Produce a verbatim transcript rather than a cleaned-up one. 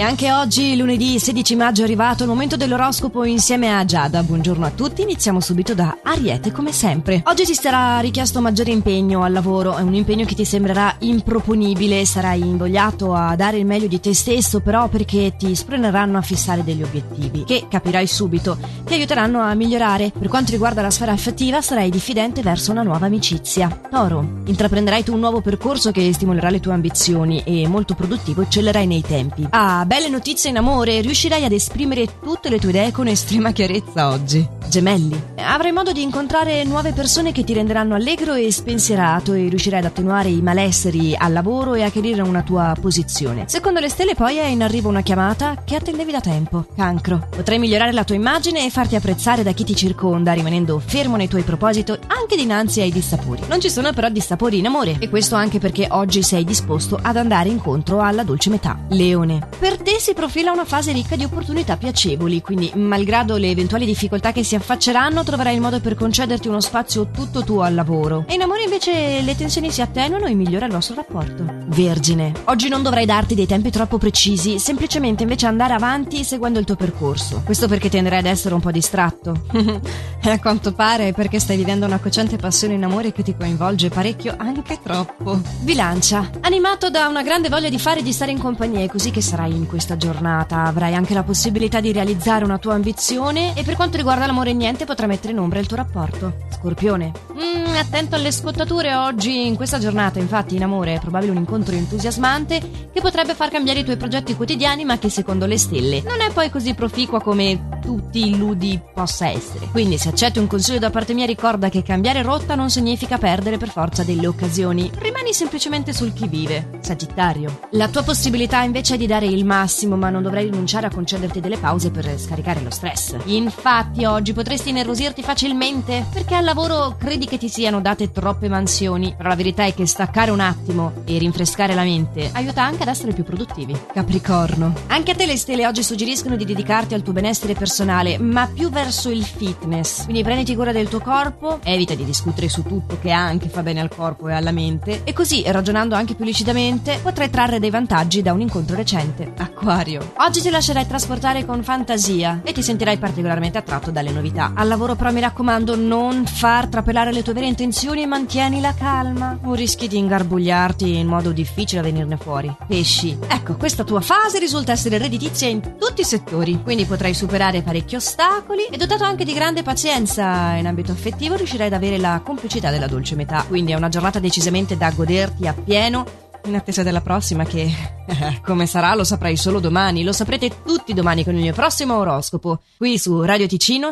E anche oggi, lunedì sedici maggio, è arrivato il momento dell'oroscopo insieme a Giada. Buongiorno a tutti, iniziamo subito da Ariete come sempre. Oggi ti sarà richiesto maggiore impegno al lavoro, è un impegno che ti sembrerà improponibile, sarai invogliato a dare il meglio di te stesso però perché ti sproneranno a fissare degli obiettivi che capirai subito, ti aiuteranno a migliorare. Per quanto riguarda la sfera affettiva sarai diffidente verso una nuova amicizia. Toro, intraprenderai tu un nuovo percorso che stimolerà le tue ambizioni e molto produttivo accelerai nei tempi. Ah, belle notizie in amore, riuscirai ad esprimere tutte le tue idee con estrema chiarezza oggi. Gemelli, avrai modo di incontrare nuove persone che ti renderanno allegro e spensierato e riuscirai ad attenuare i malesseri al lavoro e a chiarire una tua posizione. Secondo le stelle poi è in arrivo una chiamata che attendevi da tempo. Cancro, potrai migliorare la tua immagine e farti apprezzare da chi ti circonda rimanendo fermo nei tuoi propositi anche dinanzi ai dissapori. Non ci sono però dissapori in amore e questo anche perché oggi sei disposto ad andare incontro alla dolce metà. Leone, per te si profila una fase ricca di opportunità piacevoli, quindi malgrado le eventuali difficoltà che si affacceranno troverai il modo per concederti uno spazio tutto tuo al lavoro. E in amore invece le tensioni si attenuano e migliora il vostro rapporto. Vergine, oggi non dovrai darti dei tempi troppo precisi, semplicemente invece andare avanti seguendo il tuo percorso. Questo perché tenderai ad essere un po' distratto e a quanto pare è perché stai vivendo una cocente passione in amore che ti coinvolge parecchio, anche troppo. Bilancia, animato da una grande voglia di fare e di stare in compagnia, è così che sarai in questa giornata. Avrai anche la possibilità di realizzare una tua ambizione e per quanto riguarda l'amore niente potrà mettere in ombra il tuo rapporto. Scorpione, mm, attento alle scottature oggi in questa giornata, infatti in amore è probabile un incontro entusiasmante che potrebbe far cambiare i tuoi progetti quotidiani ma che secondo le stelle non è poi così proficua come tu ti illudi possa essere. Quindi se accetti un consiglio da parte mia ricorda che cambiare rotta non significa perdere per forza delle occasioni, rimani semplicemente sul chi vive. Sagittario, la tua possibilità invece è di dare il massimo ma non dovrai rinunciare a concederti delle pause per scaricare lo stress. Infatti oggi potresti innervosirti facilmente perché al lavoro credi che ti siano date troppe mansioni, però la verità è che staccare un attimo e rinfrescare la mente aiuta anche ad essere più produttivi. Capricorno, anche a te le stelle oggi suggeriscono di dedicarti al tuo benessere personale ma più verso il fitness, quindi prenditi cura del tuo corpo, evita di discutere su tutto che anche fa bene al corpo e alla mente e così ragionando anche più lucidamente potrai trarre dei vantaggi da un incontro recente. Acquario, oggi ti lascerai trasportare con fantasia e ti sentirai particolarmente attratto dalle novità. Al lavoro però mi raccomando non far trapelare le tue vere intenzioni e mantieni la calma o rischi di ingarbugliarti in modo difficile a venirne fuori. Pesci, ecco questa tua fase risulta essere redditizia in tutti i settori, quindi potrai superare parecchi ostacoli e dotato anche di grande pazienza in ambito affettivo riuscirai ad avere la complicità della dolce metà, quindi è una giornata decisamente da goderti appieno in attesa della prossima che come sarà lo saprai solo domani, lo saprete tutti domani con il mio prossimo oroscopo qui su Radio Ticino.